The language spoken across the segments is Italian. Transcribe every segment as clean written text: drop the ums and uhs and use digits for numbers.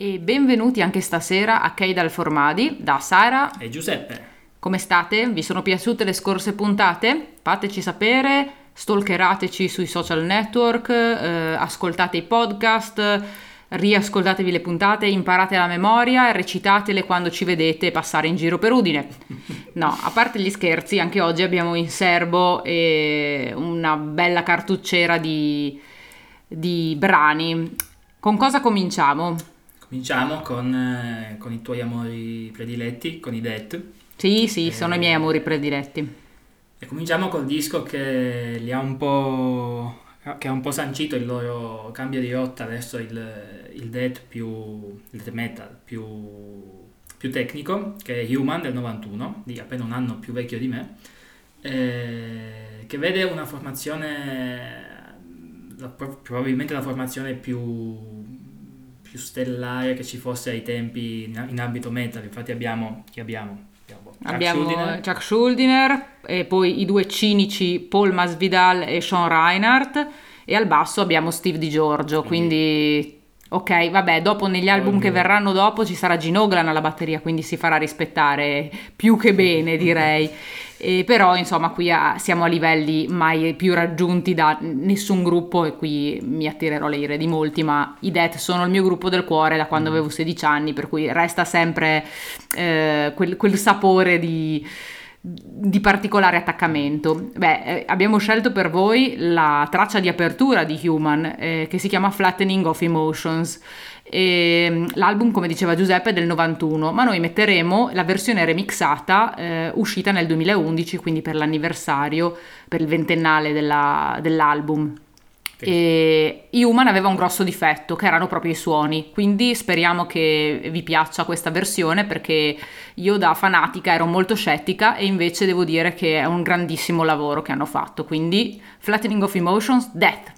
E benvenuti anche stasera a Chei dal Formadi, da Sara e Giuseppe. Come state? Vi sono piaciute le scorse puntate? Fateci sapere, stalkerateci sui social network, ascoltate i podcast, riascoltatevi le puntate, imparate la memoria e recitatele quando ci vedete passare in giro per Udine. No, a parte gli scherzi, anche oggi abbiamo in serbo una bella cartucciera di brani. Con cosa cominciamo? Cominciamo con i tuoi amori prediletti, con i Death. Sì, sono i miei amori prediletti. E cominciamo col disco che li ha un po', che ha un po' sancito il loro cambio di rotta verso il Death più, il death metal più tecnico, che è Human del 91, di appena un anno più vecchio di me, che vede una formazione, probabilmente la formazione più stellare che ci fosse ai tempi in ambito metal. Infatti abbiamo Chuck Schuldiner e poi i due cinici Paul Masvidal e Sean Reinhardt, e al basso abbiamo Steve Di Giorgio, quindi ok, vabbè, dopo negli album che verranno dopo ci sarà Gino Glenn alla batteria, quindi si farà rispettare più che bene, direi. E però insomma qui siamo a livelli mai più raggiunti da nessun gruppo, e qui mi attirerò le ire di molti, ma i Death sono il mio gruppo del cuore da quando avevo 16 anni, per cui resta sempre quel sapore di particolare attaccamento. Abbiamo scelto per voi la traccia di apertura di Human, che si chiama Flattening of Emotions. E l'album, come diceva Giuseppe, è del 91, ma noi metteremo la versione remixata uscita nel 2011, quindi per l'anniversario, per il ventennale dell'album. E Human aveva un grosso difetto, che erano proprio i suoni, quindi speriamo che vi piaccia questa versione, perché io da fanatica ero molto scettica e invece devo dire che è un grandissimo lavoro che hanno fatto. Quindi Flattening of Emotions, Death.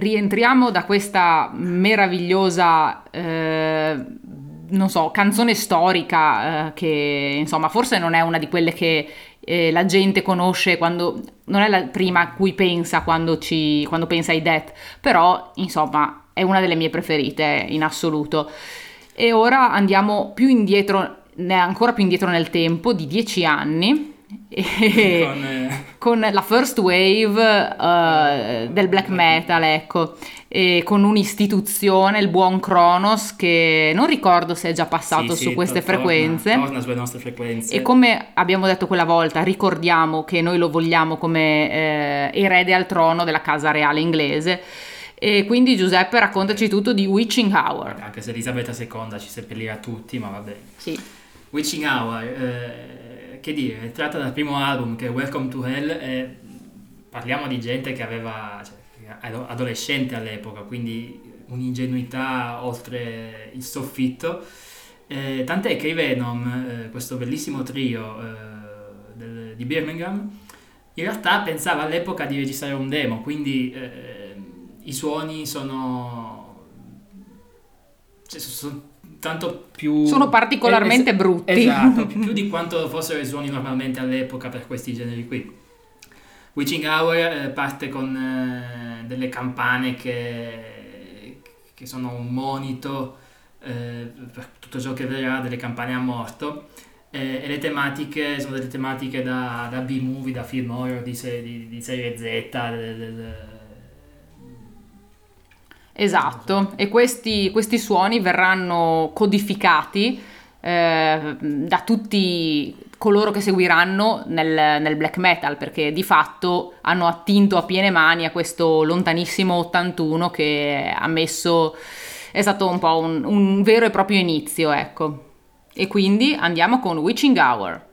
rientriamo da questa meravigliosa non so, canzone storica che insomma forse non è una di quelle che la gente conosce, quando non è la prima a cui pensa quando pensa ai Death, però insomma è una delle mie preferite in assoluto. E ora andiamo più indietro, ancora più indietro nel tempo di 10 anni, e con la first wave del black metal, ecco, e con un'istituzione, il buon Cronos, che non ricordo se è già passato su queste frequenze, torna sulle nostre frequenze, e come abbiamo detto quella volta, ricordiamo che noi lo vogliamo come erede al trono della casa reale inglese. E quindi Giuseppe, raccontaci tutto di Witching Hour. Anche se Elisabetta II ci seppellirà tutti, ma vabbè. Sì. Witching Hour, che dire, è tratta dal primo album, che è Welcome to Hell, e parliamo di gente che aveva, cioè, adolescente all'epoca, quindi un'ingenuità oltre il soffitto, tant'è che i Venom, questo bellissimo trio di Birmingham, in realtà pensava all'epoca di registrare un demo, quindi i suoni sono tanto più... sono particolarmente brutti. Esatto, più di quanto fossero i suoni normalmente all'epoca per questi generi qui. Witching Hour parte con delle campane che sono un monito per tutto ciò che verrà, delle campane a morto, e le tematiche sono delle tematiche da B-movie, da film horror, di serie Z, Esatto, e questi suoni verranno codificati da tutti coloro che seguiranno nel black metal, perché di fatto hanno attinto a piene mani a questo lontanissimo 81 che è stato un po' un vero e proprio inizio, ecco. E quindi andiamo con Witching Hour.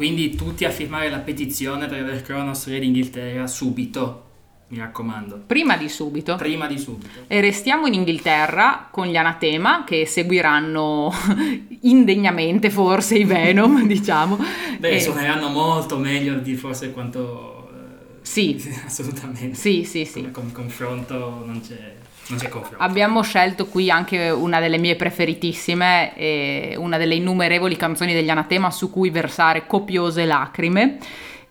Quindi tutti a firmare la petizione per avere Cronos re d'Inghilterra subito, mi raccomando. Prima di subito. E restiamo in Inghilterra con gli Anathema, che seguiranno indegnamente forse i Venom, diciamo. Beh, suoneranno molto meglio di forse quanto... Sì. Assolutamente. Sì. Confronto non c'è confronto. Abbiamo scelto qui anche una delle mie preferitissime, una delle innumerevoli canzoni degli Anathema su cui versare copiose lacrime.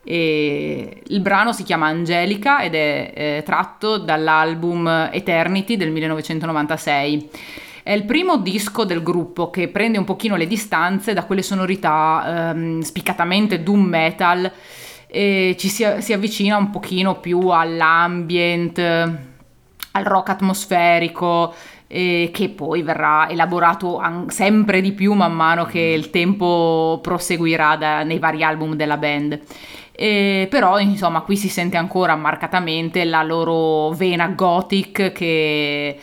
E il brano si chiama Angelica ed è tratto dall'album Eternity del 1996. È il primo disco del gruppo che prende un pochino le distanze da quelle sonorità spiccatamente doom metal e si avvicina un pochino più all'ambient, al rock atmosferico, che poi verrà elaborato sempre di più man mano che il tempo proseguirà nei vari album della band. Però insomma qui si sente ancora marcatamente la loro vena gothic che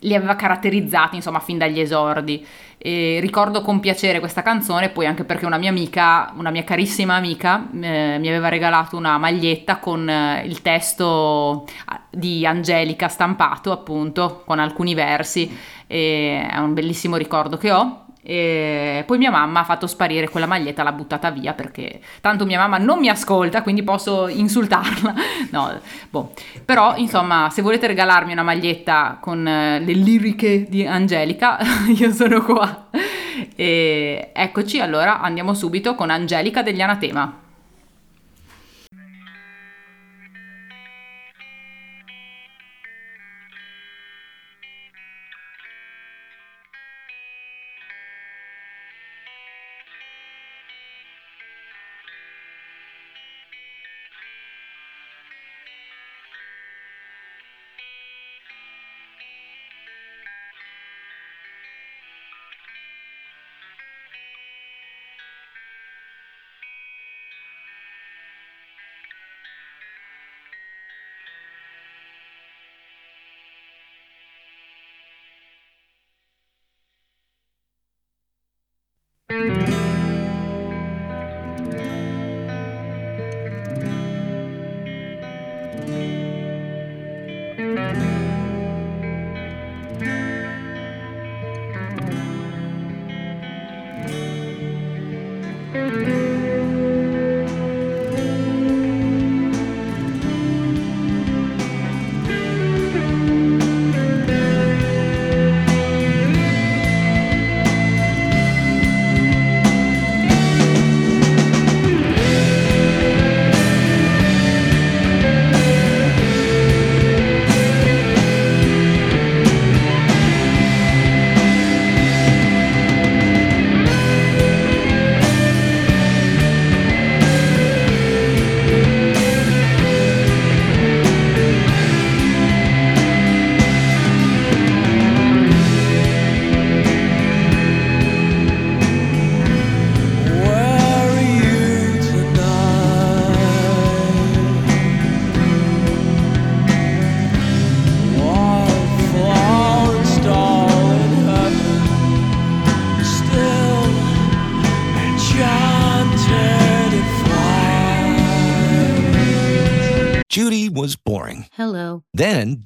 li aveva caratterizzati insomma fin dagli esordi. Ricordo con piacere questa canzone poi anche perché una mia carissima amica mi aveva regalato una maglietta con il testo di Angelica stampato, appunto, con alcuni versi. È un bellissimo ricordo che ho. E poi mia mamma ha fatto sparire quella maglietta, l'ha buttata via perché tanto mia mamma non mi ascolta, quindi posso insultarla. No, boh. Però insomma, se volete regalarmi una maglietta con le liriche di Angelica, io sono qua. E eccoci, allora andiamo subito con Angelica degli Anathema. Then,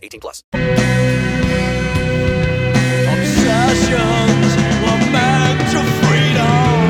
18 plus. Obsessions were meant to freedom.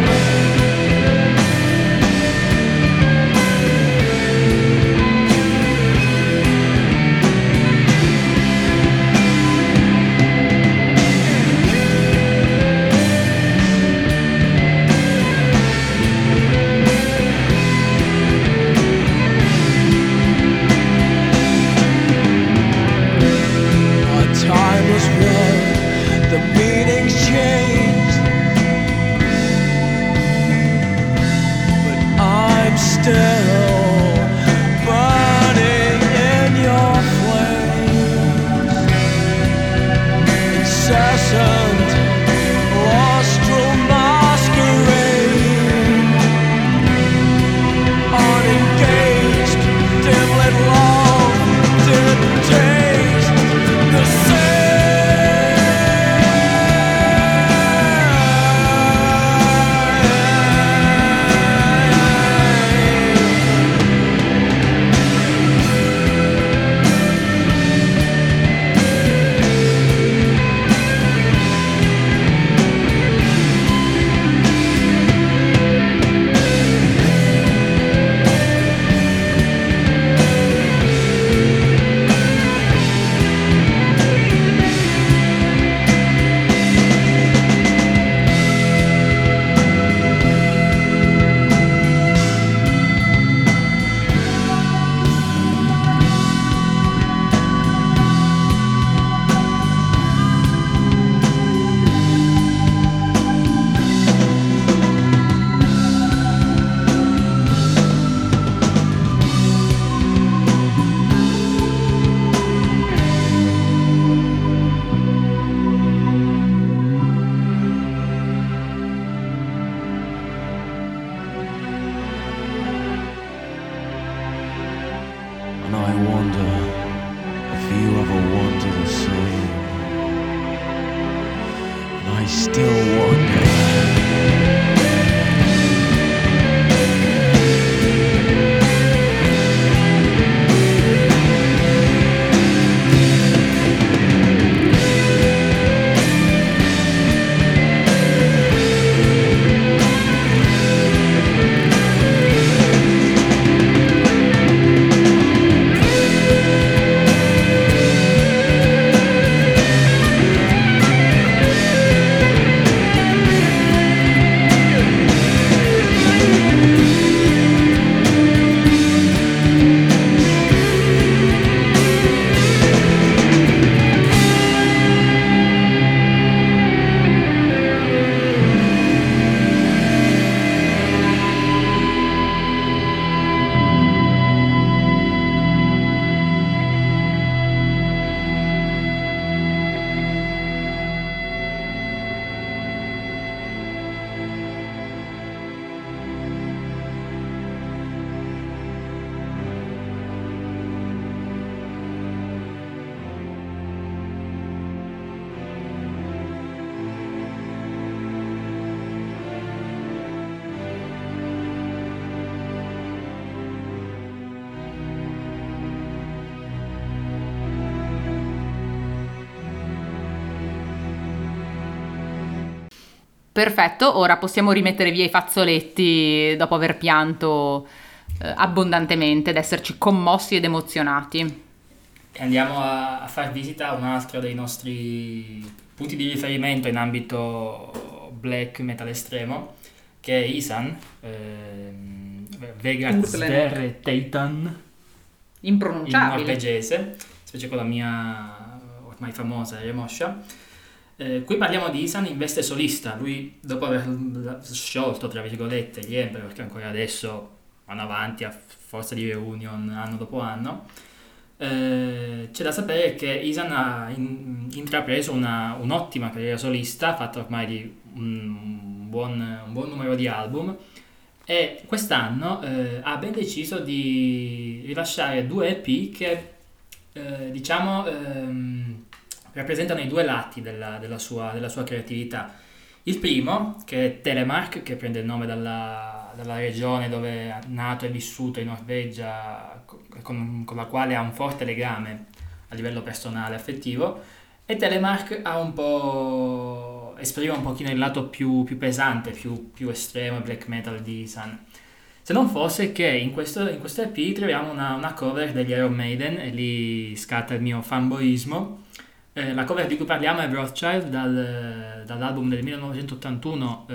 Perfetto, ora possiamo rimettere via i fazzoletti dopo aver pianto abbondantemente ed esserci commossi ed emozionati. Andiamo a far visita a un altro dei nostri punti di riferimento in ambito black metal estremo, che è Ihsahn, Zverre Teitan, impronunciabile in norvegese, specie con la mia ormai famosa remoscia. Qui parliamo di Ihsahn in veste solista. Lui, dopo aver sciolto tra virgolette gli Ember, perché ancora adesso vanno avanti a forza di reunion anno dopo anno, c'è da sapere che Ihsahn ha intrapreso un'ottima carriera solista, fatta ormai di un buon numero di album, e quest'anno ha ben deciso di rilasciare due EP che rappresentano i due lati della sua creatività. Il primo, che è Telemark, che prende il nome dalla regione dove è nato e vissuto in Norvegia, con la quale ha un forte legame a livello personale affettivo, e Telemark esprime un pochino il lato più pesante, più estremo, black metal di Ihsahn. Se non fosse che in questo EP troviamo una cover degli Iron Maiden, e lì scatta il mio fanboismo. La cover di cui parliamo è Rothschild, dall'album del 1981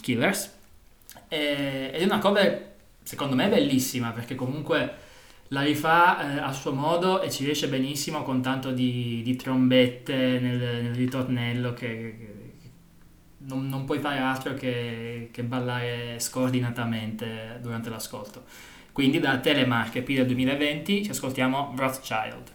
Killers, ed è una cover secondo me bellissima, perché comunque la rifà a suo modo e ci riesce benissimo, con tanto di trombette nel ritornello che non puoi fare altro che ballare scordinatamente durante l'ascolto. Quindi da Telemark EP del 2020 ci ascoltiamo Rothschild.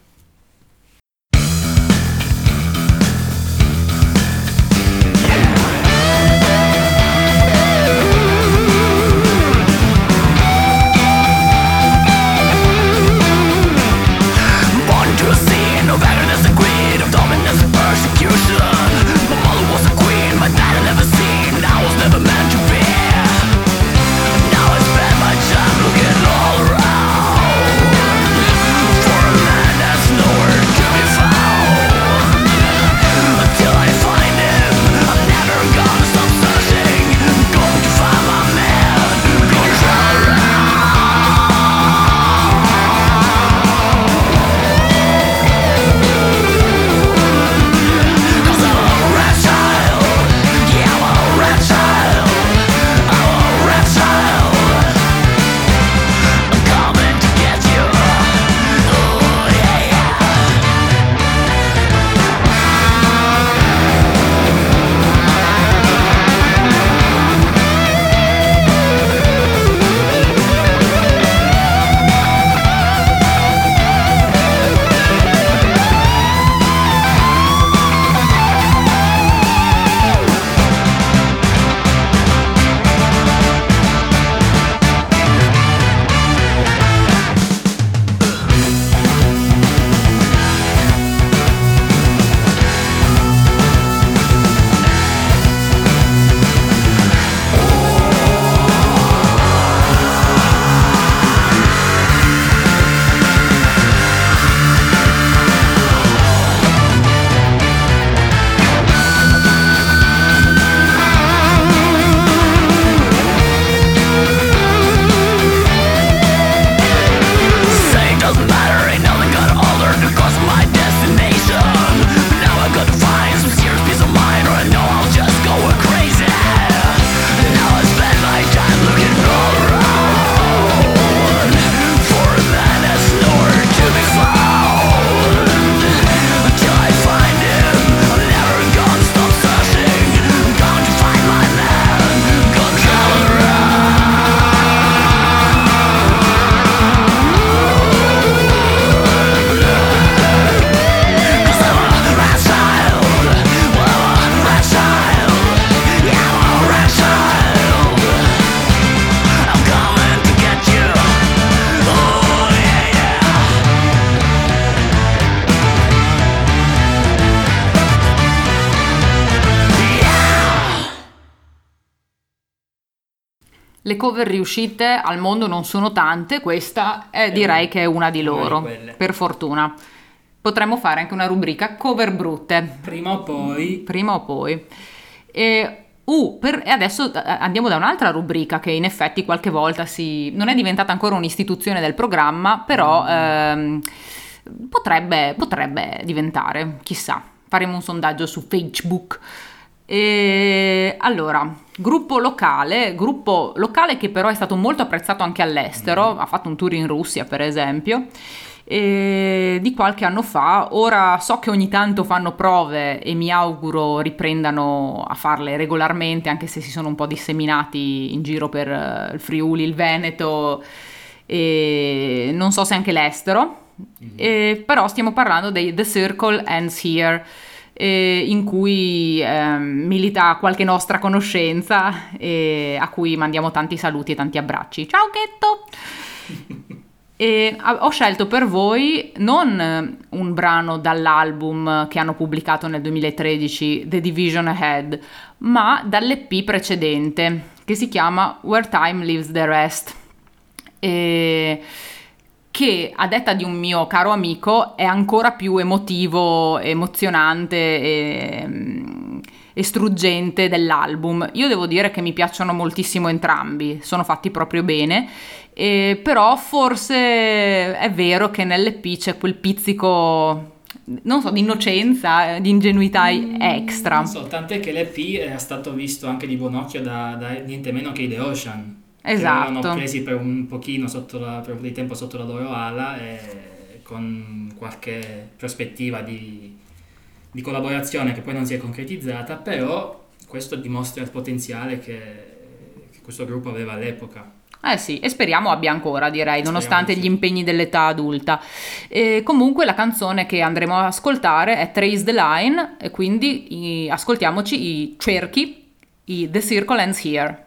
Le cover riuscite al mondo non sono tante, questa è, direi che è una di loro, per fortuna. Potremmo fare anche una rubrica cover brutte. Prima o poi. E E adesso andiamo da un'altra rubrica che in effetti qualche volta non è diventata ancora un'istituzione del programma, però potrebbe diventare, chissà. Faremo un sondaggio su Facebook. E allora, gruppo locale che però è stato molto apprezzato anche all'estero, ha fatto un tour in Russia per esempio, e di qualche anno fa. Ora so che ogni tanto fanno prove e mi auguro riprendano a farle regolarmente, anche se si sono un po' disseminati in giro per il Friuli, il Veneto e non so se anche l'estero. Però stiamo parlando dei The Circle Ends Here, in cui milita qualche nostra conoscenza, a cui mandiamo tanti saluti e tanti abbracci. Ciao Ghetto! Ho scelto per voi non un brano dall'album che hanno pubblicato nel 2013, The Division Ahead, ma dall'EP precedente che si chiama Where Time Leaves the Rest, che a detta di un mio caro amico è ancora più emotivo, emozionante e struggente dell'album. Io devo dire che mi piacciono moltissimo entrambi, sono fatti proprio bene, però forse è vero che nell'EP c'è quel pizzico, non so, di innocenza, di ingenuità extra. Non so, tant'è che l'EP è stato visto anche di buon occhio da niente meno che i The Ocean. Esatto. Che erano presi per un pochino per un po' di tempo sotto la loro ala, e con qualche prospettiva di collaborazione che poi non si è concretizzata, però questo dimostra il potenziale che questo gruppo aveva all'epoca. Sì, e speriamo abbia ancora, direi, nonostante gli impegni dell'età adulta. E comunque la canzone che andremo ad ascoltare è Trace the Line, e quindi ascoltiamoci i cerchi, i The Circle Ends Here.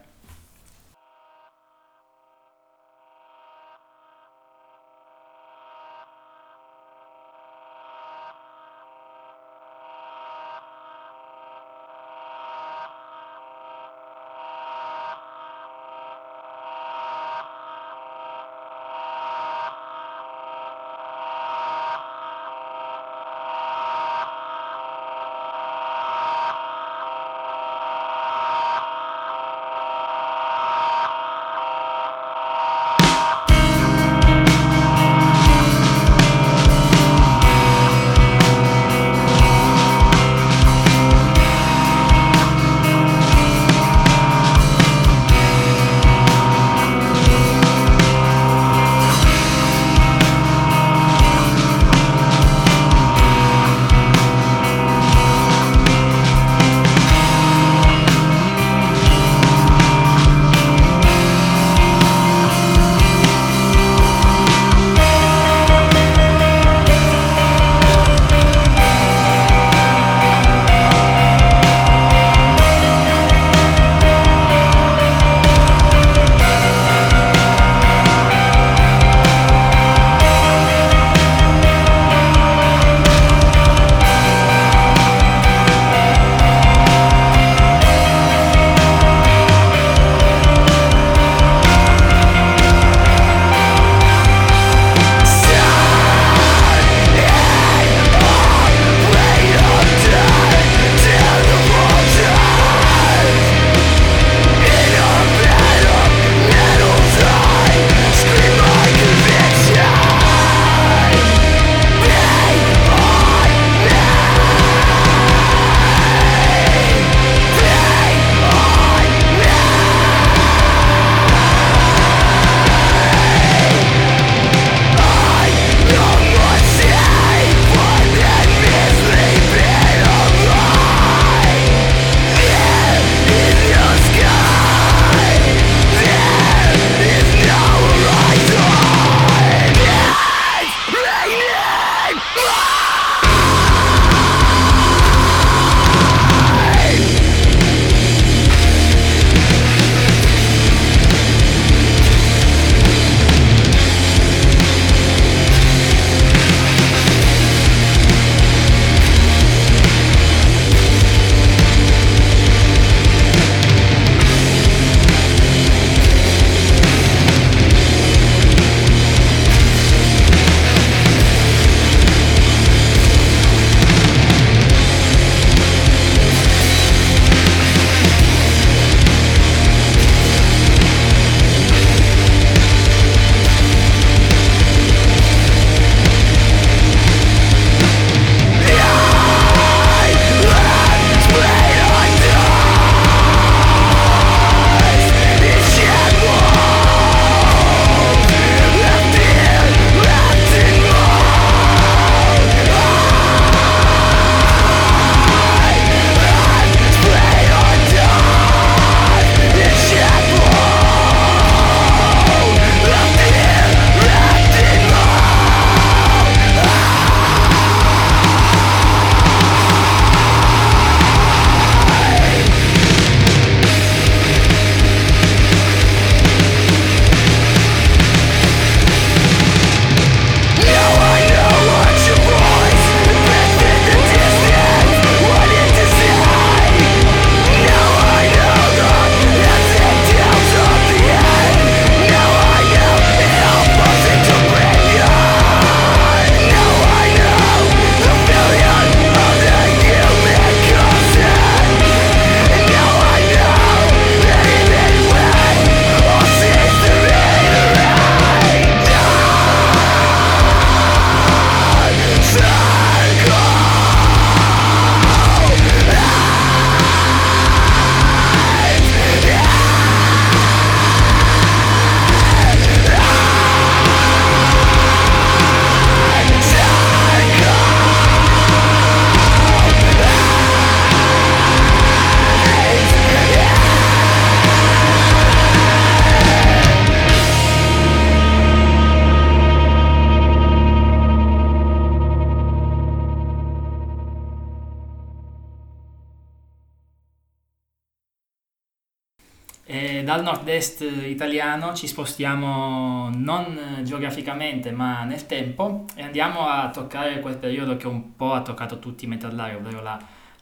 Dal nord-est italiano ci spostiamo non geograficamente ma nel tempo e andiamo a toccare quel periodo che un po' ha toccato tutti i metallari, ovvero la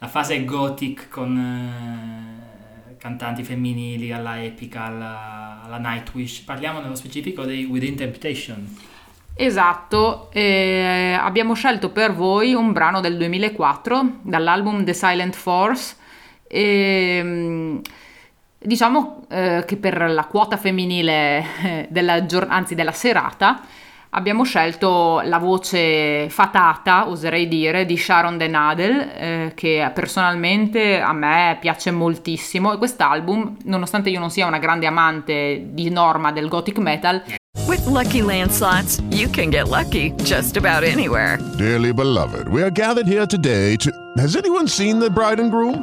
fase gothic con cantanti femminili alla Epica, alla Nightwish. Parliamo nello specifico dei Within Temptation. Esatto, abbiamo scelto per voi un brano del 2004 dall'album The Silent Force e diciamo che per la quota femminile della serata abbiamo scelto la voce fatata, oserei dire, di Sharon Denadel, che personalmente a me piace moltissimo, e quest'album, nonostante io non sia una grande amante di norma del gothic metal. With Lucky Land Slots, you can get lucky just about anywhere. Dearly beloved, we are gathered here today to... Has anyone seen the bride and groom?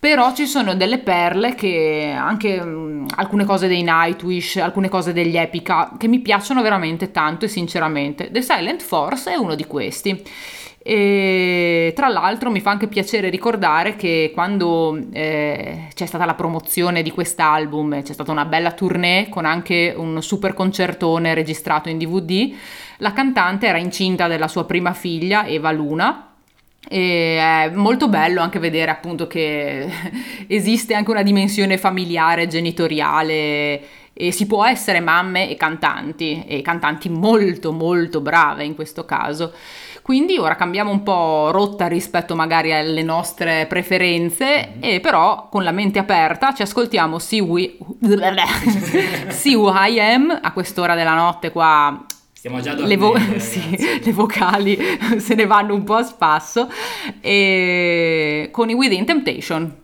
Però ci sono delle perle, che anche alcune cose dei Nightwish, alcune cose degli Epica, che mi piacciono veramente tanto e sinceramente. The Silent Force è uno di questi. E tra l'altro mi fa anche piacere ricordare che quando c'è stata la promozione di quest'album, c'è stata una bella tournée con anche un super concertone registrato in DVD, la cantante era incinta della sua prima figlia, Eva Luna, e è molto bello anche vedere appunto che esiste anche una dimensione familiare, genitoriale, e si può essere mamme e cantanti molto molto brave in questo caso. Quindi ora cambiamo un po' rotta rispetto magari alle nostre preferenze, e però con la mente aperta ci ascoltiamo See Who I Am. A quest'ora della notte qua stiamo già dormendo, le vocali se ne vanno un po' a spasso, e con i Within Temptation.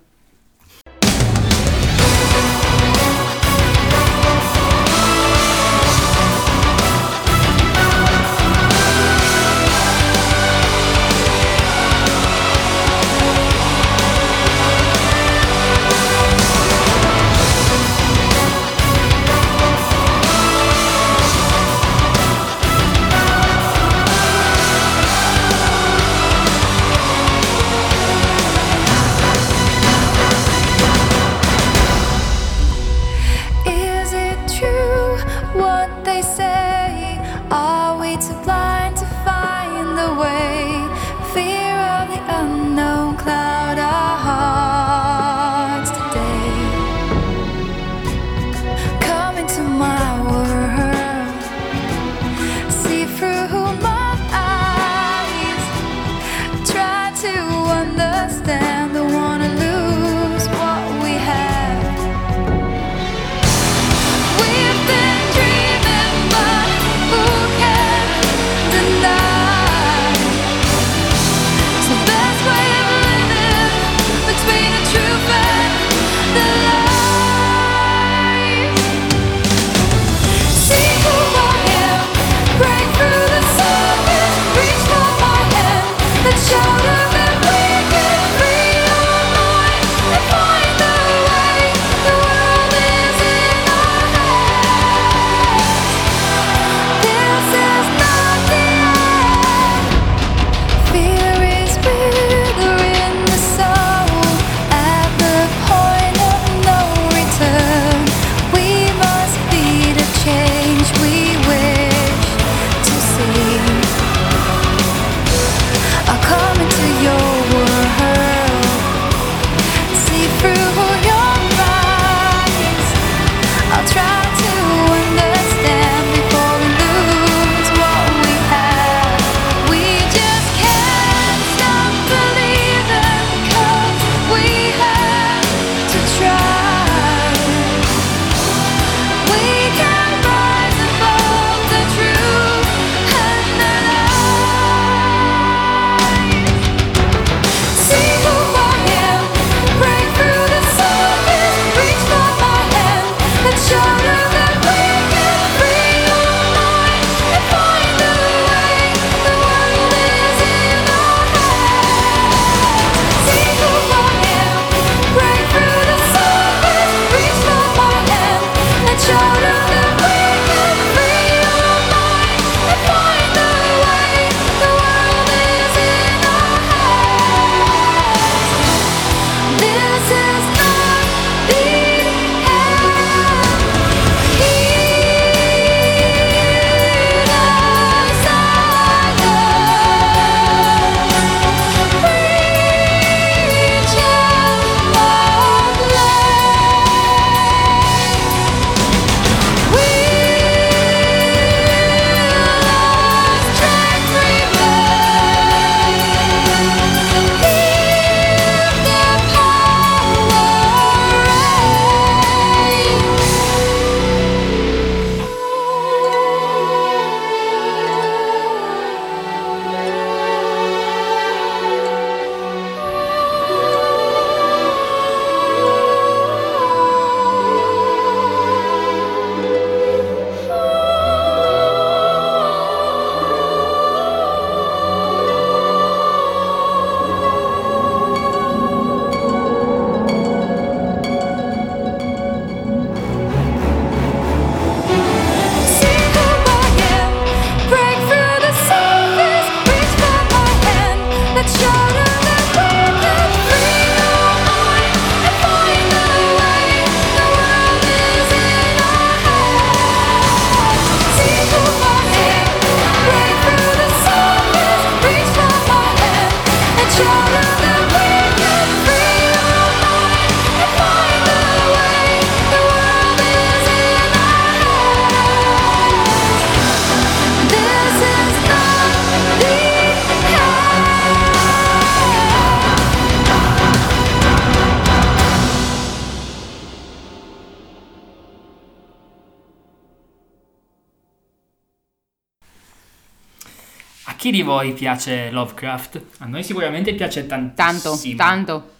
Chi di voi piace Lovecraft? A noi sicuramente piace tantissimo. Tanto.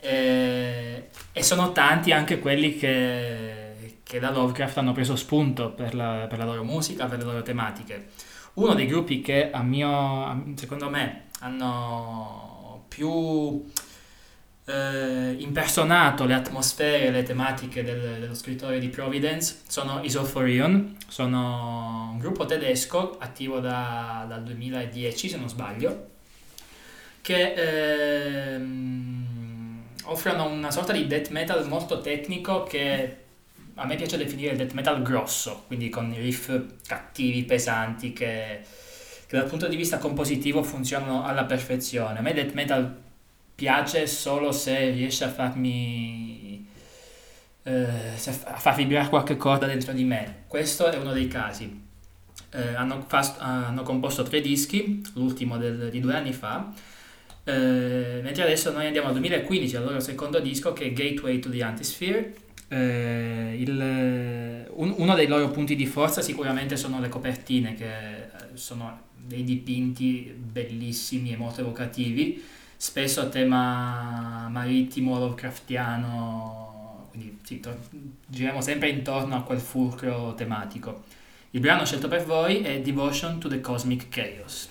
E sono tanti anche quelli che da Lovecraft hanno preso spunto per la loro musica, per le loro tematiche. Uno dei gruppi che secondo me hanno più impersonato le atmosfere e le tematiche dello scrittore di Providence sono i Sulfurion. Sono un gruppo tedesco attivo dal 2010, se non sbaglio, che offrono una sorta di death metal molto tecnico, che a me piace definire il death metal grosso, quindi con riff cattivi, pesanti, che dal punto di vista compositivo funzionano alla perfezione. A me death metal piace solo se riesce a farmi vibrare qualche corda dentro di me. Questo è uno dei casi. Hanno composto 3 dischi, l'ultimo di 2 anni fa, mentre adesso noi andiamo al 2015, al loro secondo disco, che è Gateway to the Antisphere. Uno dei loro punti di forza sicuramente sono le copertine, che sono dei dipinti bellissimi e molto evocativi, spesso a tema marittimo, lovecraftiano, quindi sì, giriamo sempre intorno a quel fulcro tematico. Il brano scelto per voi è Devotion to the Cosmic Chaos.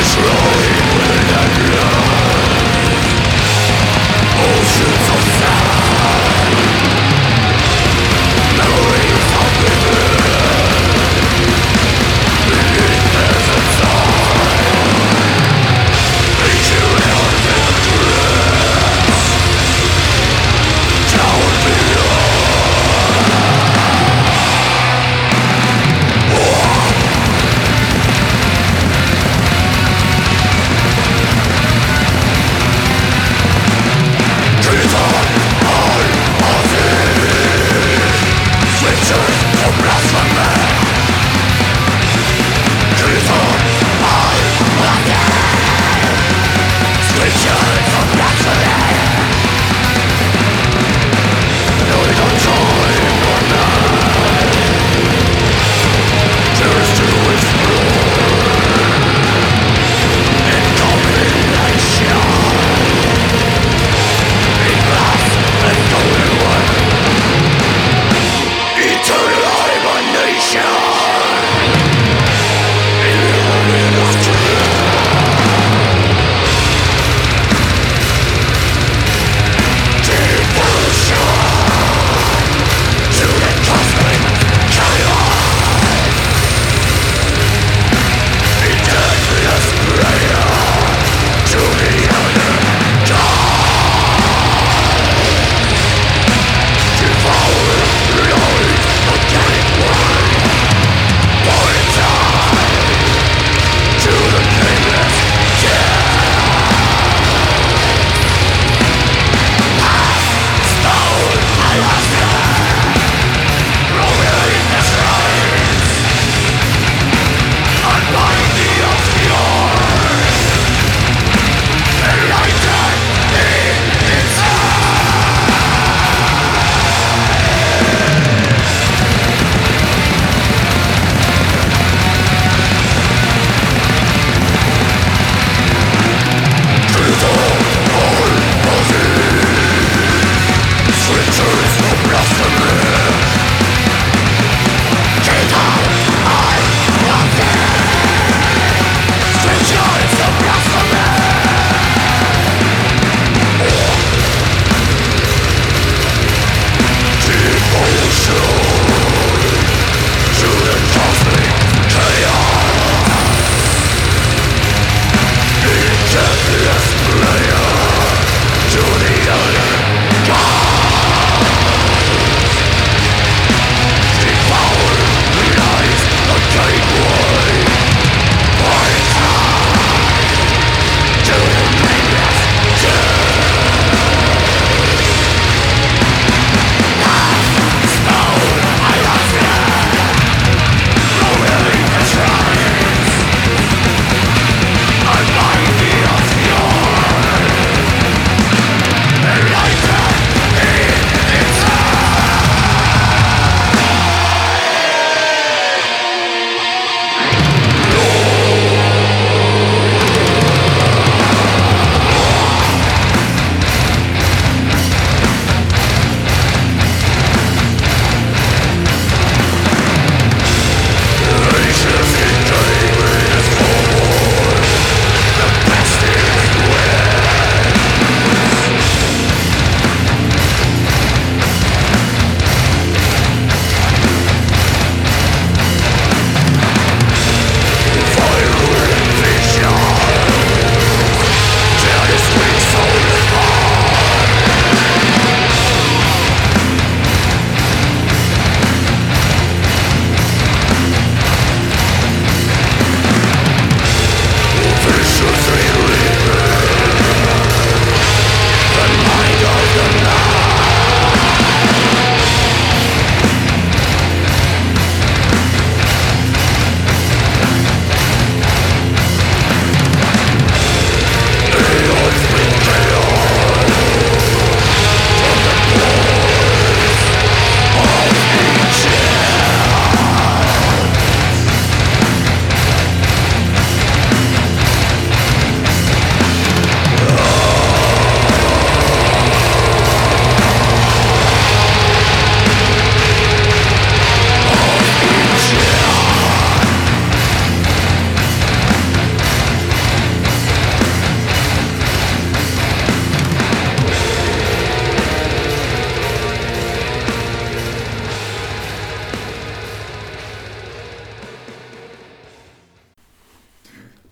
Slow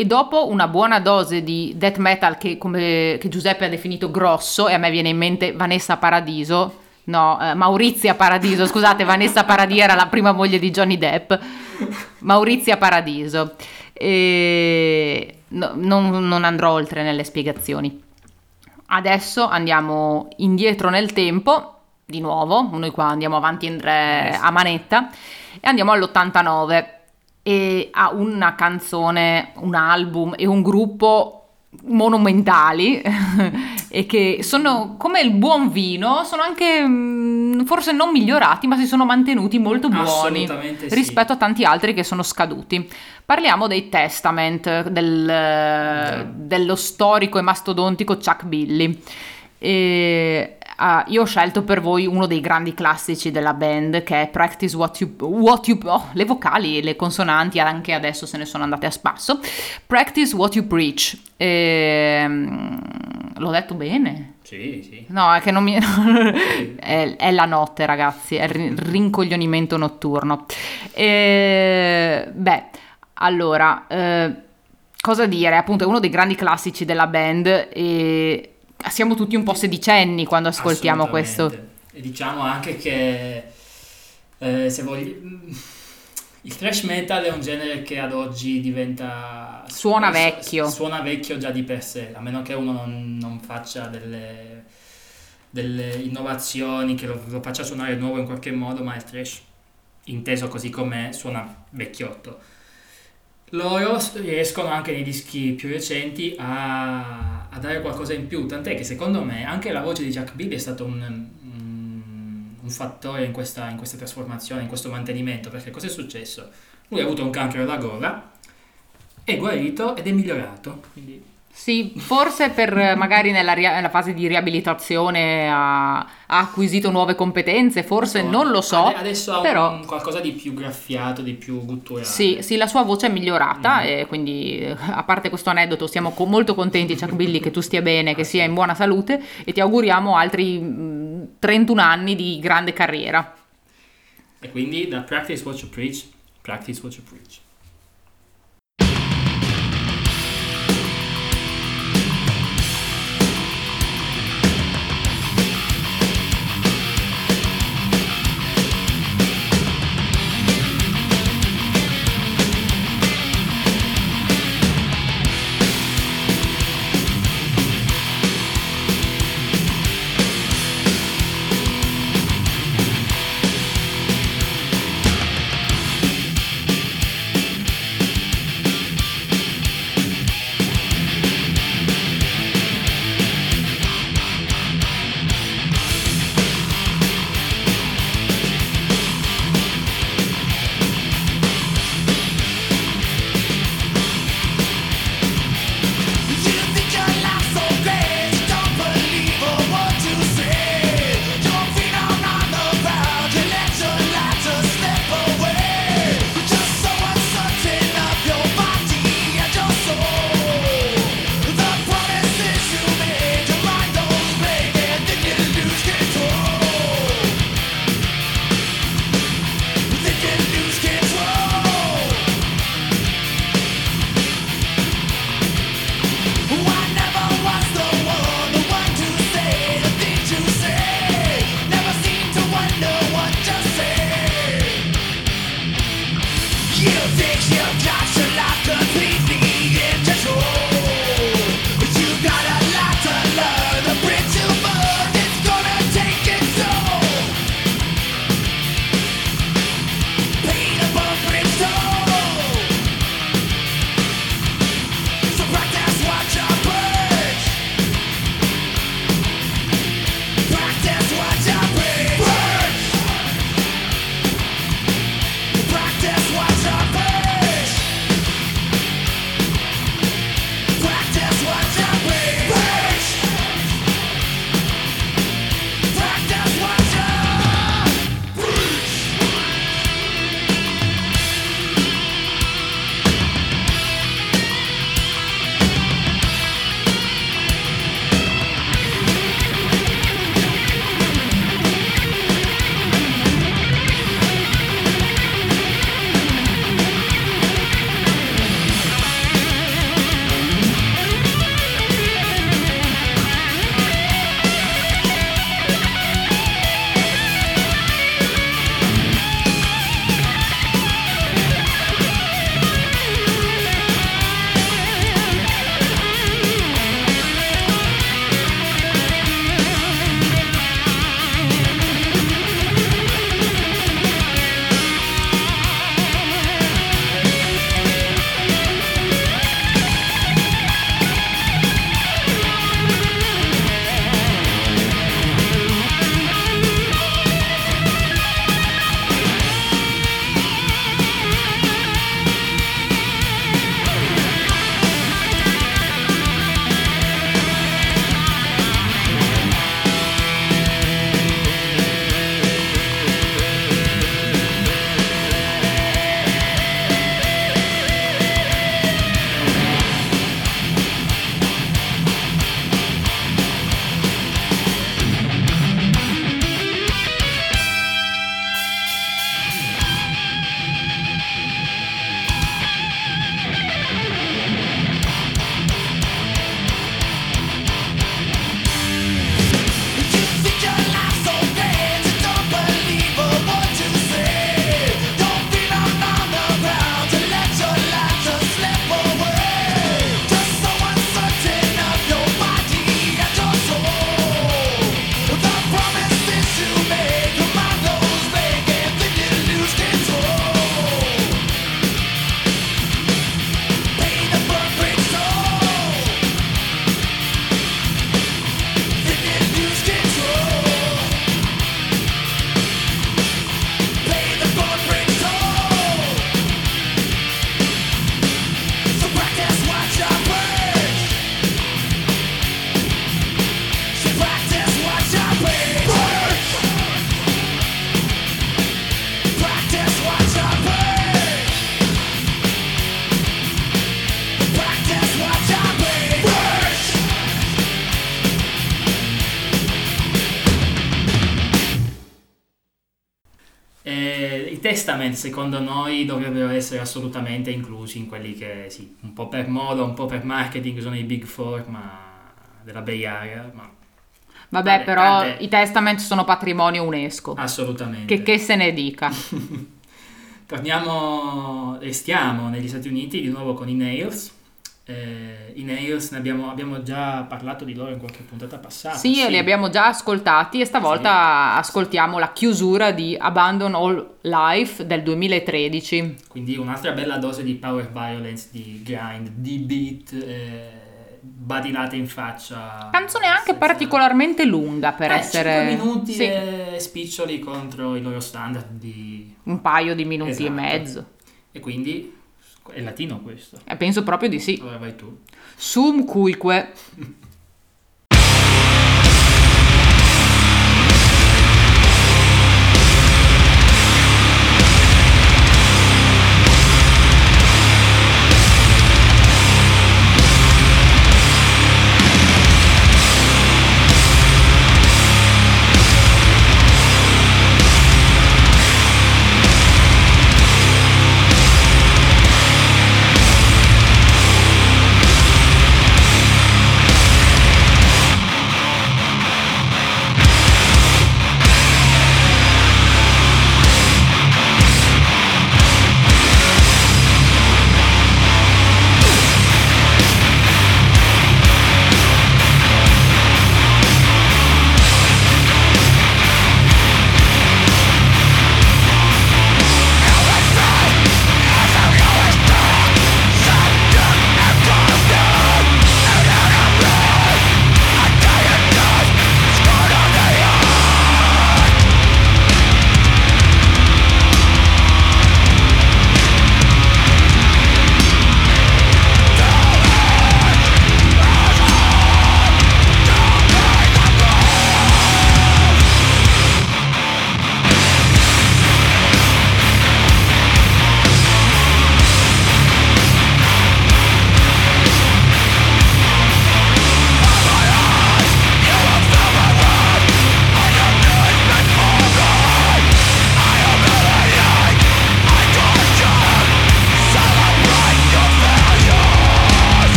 e dopo una buona dose di death metal che Giuseppe ha definito grosso, e a me viene in mente Vanessa Paradiso, Maurizia Paradiso, scusate, Vanessa Paradis era la prima moglie di Johnny Depp, Maurizia Paradiso, e non andrò oltre nelle spiegazioni. Adesso andiamo indietro nel tempo, di nuovo, noi qua andiamo avanti a manetta, e andiamo all'89, e ha una canzone, un album e un gruppo monumentali e che sono come il buon vino, sono anche forse non migliorati, ma si sono mantenuti molto buoni rispetto a tanti altri che sono scaduti. Parliamo dei Testament, dello storico e mastodontico Chuck Billy, e io ho scelto per voi uno dei grandi classici della band, che è Practice What You le vocali e le consonanti anche adesso se ne sono andate a spasso. Practice What You Preach. L'ho detto bene? Sì. No, è che non mi... è la notte, ragazzi, è il rincoglionimento notturno. Allora, cosa dire? Appunto, è uno dei grandi classici della band e... siamo tutti un po' sedicenni quando ascoltiamo questo. E diciamo anche che il thrash metal è un genere che ad oggi diventa suona vecchio già di per sé, a meno che uno non faccia delle innovazioni che lo faccia suonare nuovo in qualche modo, ma il thrash inteso così com'è suona vecchiotto. Loro riescono anche nei dischi più recenti a dare qualcosa in più, tant'è che secondo me anche la voce di Chuck Billy è stato un fattore in questa trasformazione, in questo mantenimento, perché cosa è successo? Lui ha avuto un cancro alla gola, è guarito ed è migliorato, quindi... Sì, forse per magari nella fase di riabilitazione ha acquisito nuove competenze, forse non lo so. Adesso ha però... qualcosa di più graffiato, di più gutturale. Sì, la sua voce è migliorata e quindi, a parte questo aneddoto, siamo molto contenti, Chuck Billy, che tu stia bene, che sia in buona salute, e ti auguriamo altri 31 anni di grande carriera. E quindi da Practice What You Preach, Practice What You Preach. Testament secondo noi dovrebbero essere assolutamente inclusi in quelli che sì, un po' per moda, un po' per marketing sono i big four della Bay Area, ma vabbè, vale, però tante... i Testament sono patrimonio UNESCO, assolutamente, che se ne dica. Torniamo e stiamo negli Stati Uniti di nuovo con i Nails. I Nails abbiamo già parlato di loro in qualche puntata passata. Sì, li abbiamo già ascoltati e stavolta ascoltiamo la chiusura di Abandon All Life del 2013. Quindi un'altra bella dose di power violence, di grind, di beat, badilate in faccia. Canzone anche particolarmente lunga per essere 5 minuti e spiccioli contro i loro standard di un paio di minuti e mezzo. E quindi... è latino questo? Penso proprio di sì. Allora vai tu. Sum cuique.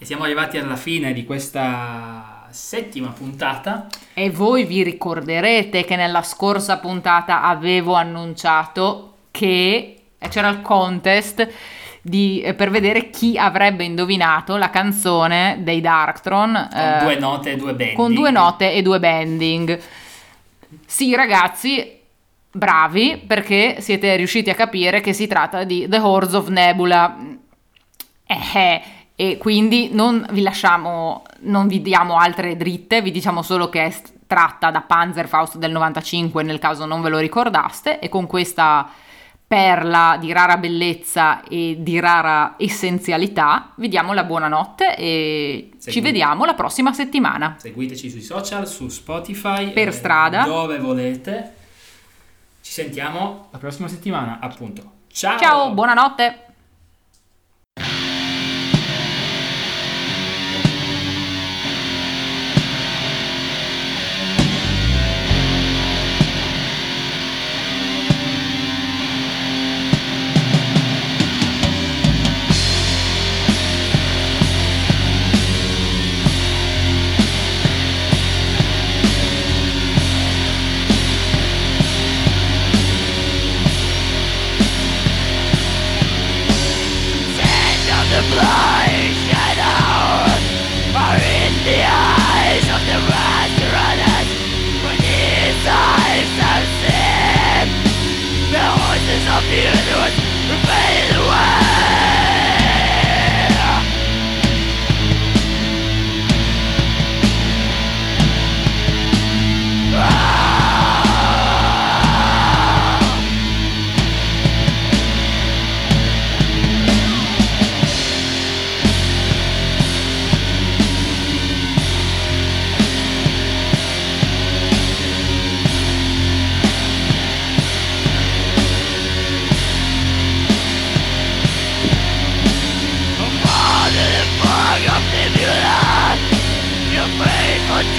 E siamo arrivati alla fine di questa settima puntata. E voi vi ricorderete che nella scorsa puntata avevo annunciato che c'era il contest per vedere chi avrebbe indovinato la canzone dei Darktron con due note e due bending. Con due note e due bending. Sì, ragazzi, bravi, perché siete riusciti a capire che si tratta di The Hordes of Nebula. E quindi non vi diamo altre dritte, vi diciamo solo che è tratta da Panzerfaust del 95, nel caso non ve lo ricordaste, e con questa perla di rara bellezza e di rara essenzialità vi diamo la buonanotte e ci vediamo la prossima settimana. Seguiteci sui social, su Spotify, per strada, dove volete. Ci sentiamo la prossima settimana, appunto. Ciao, buonanotte.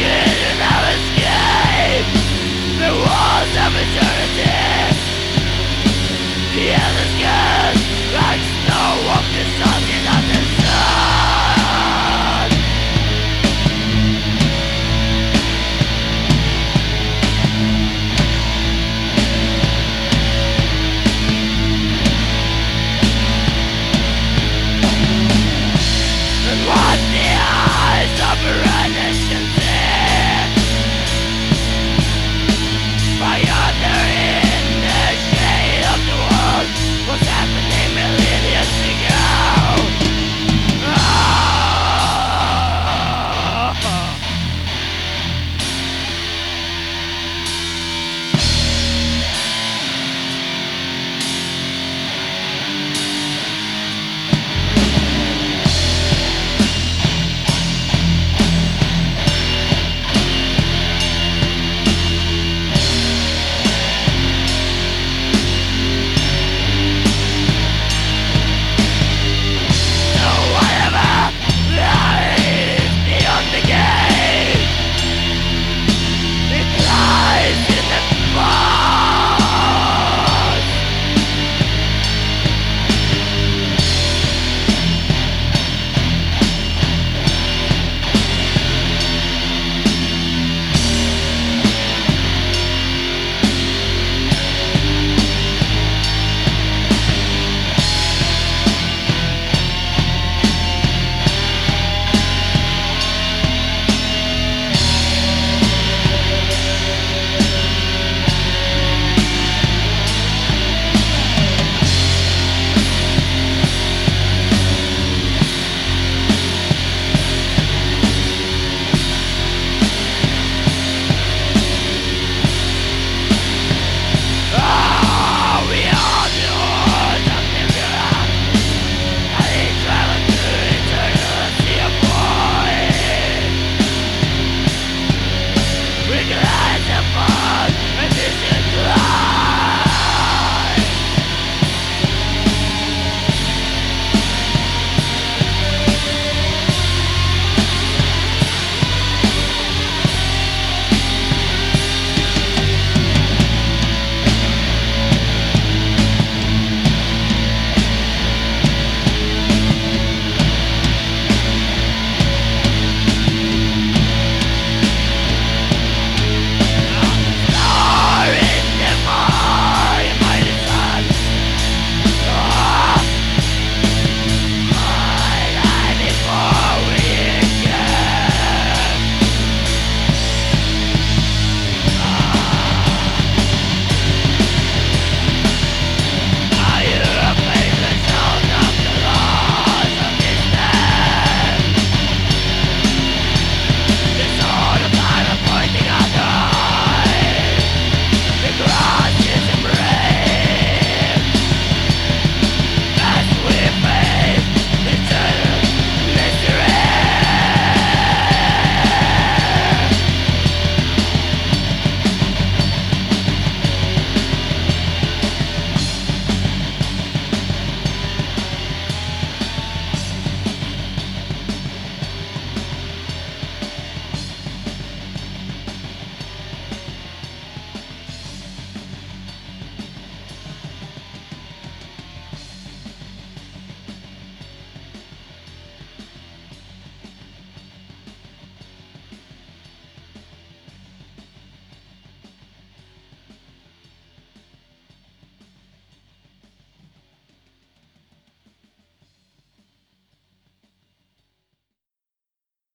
Again.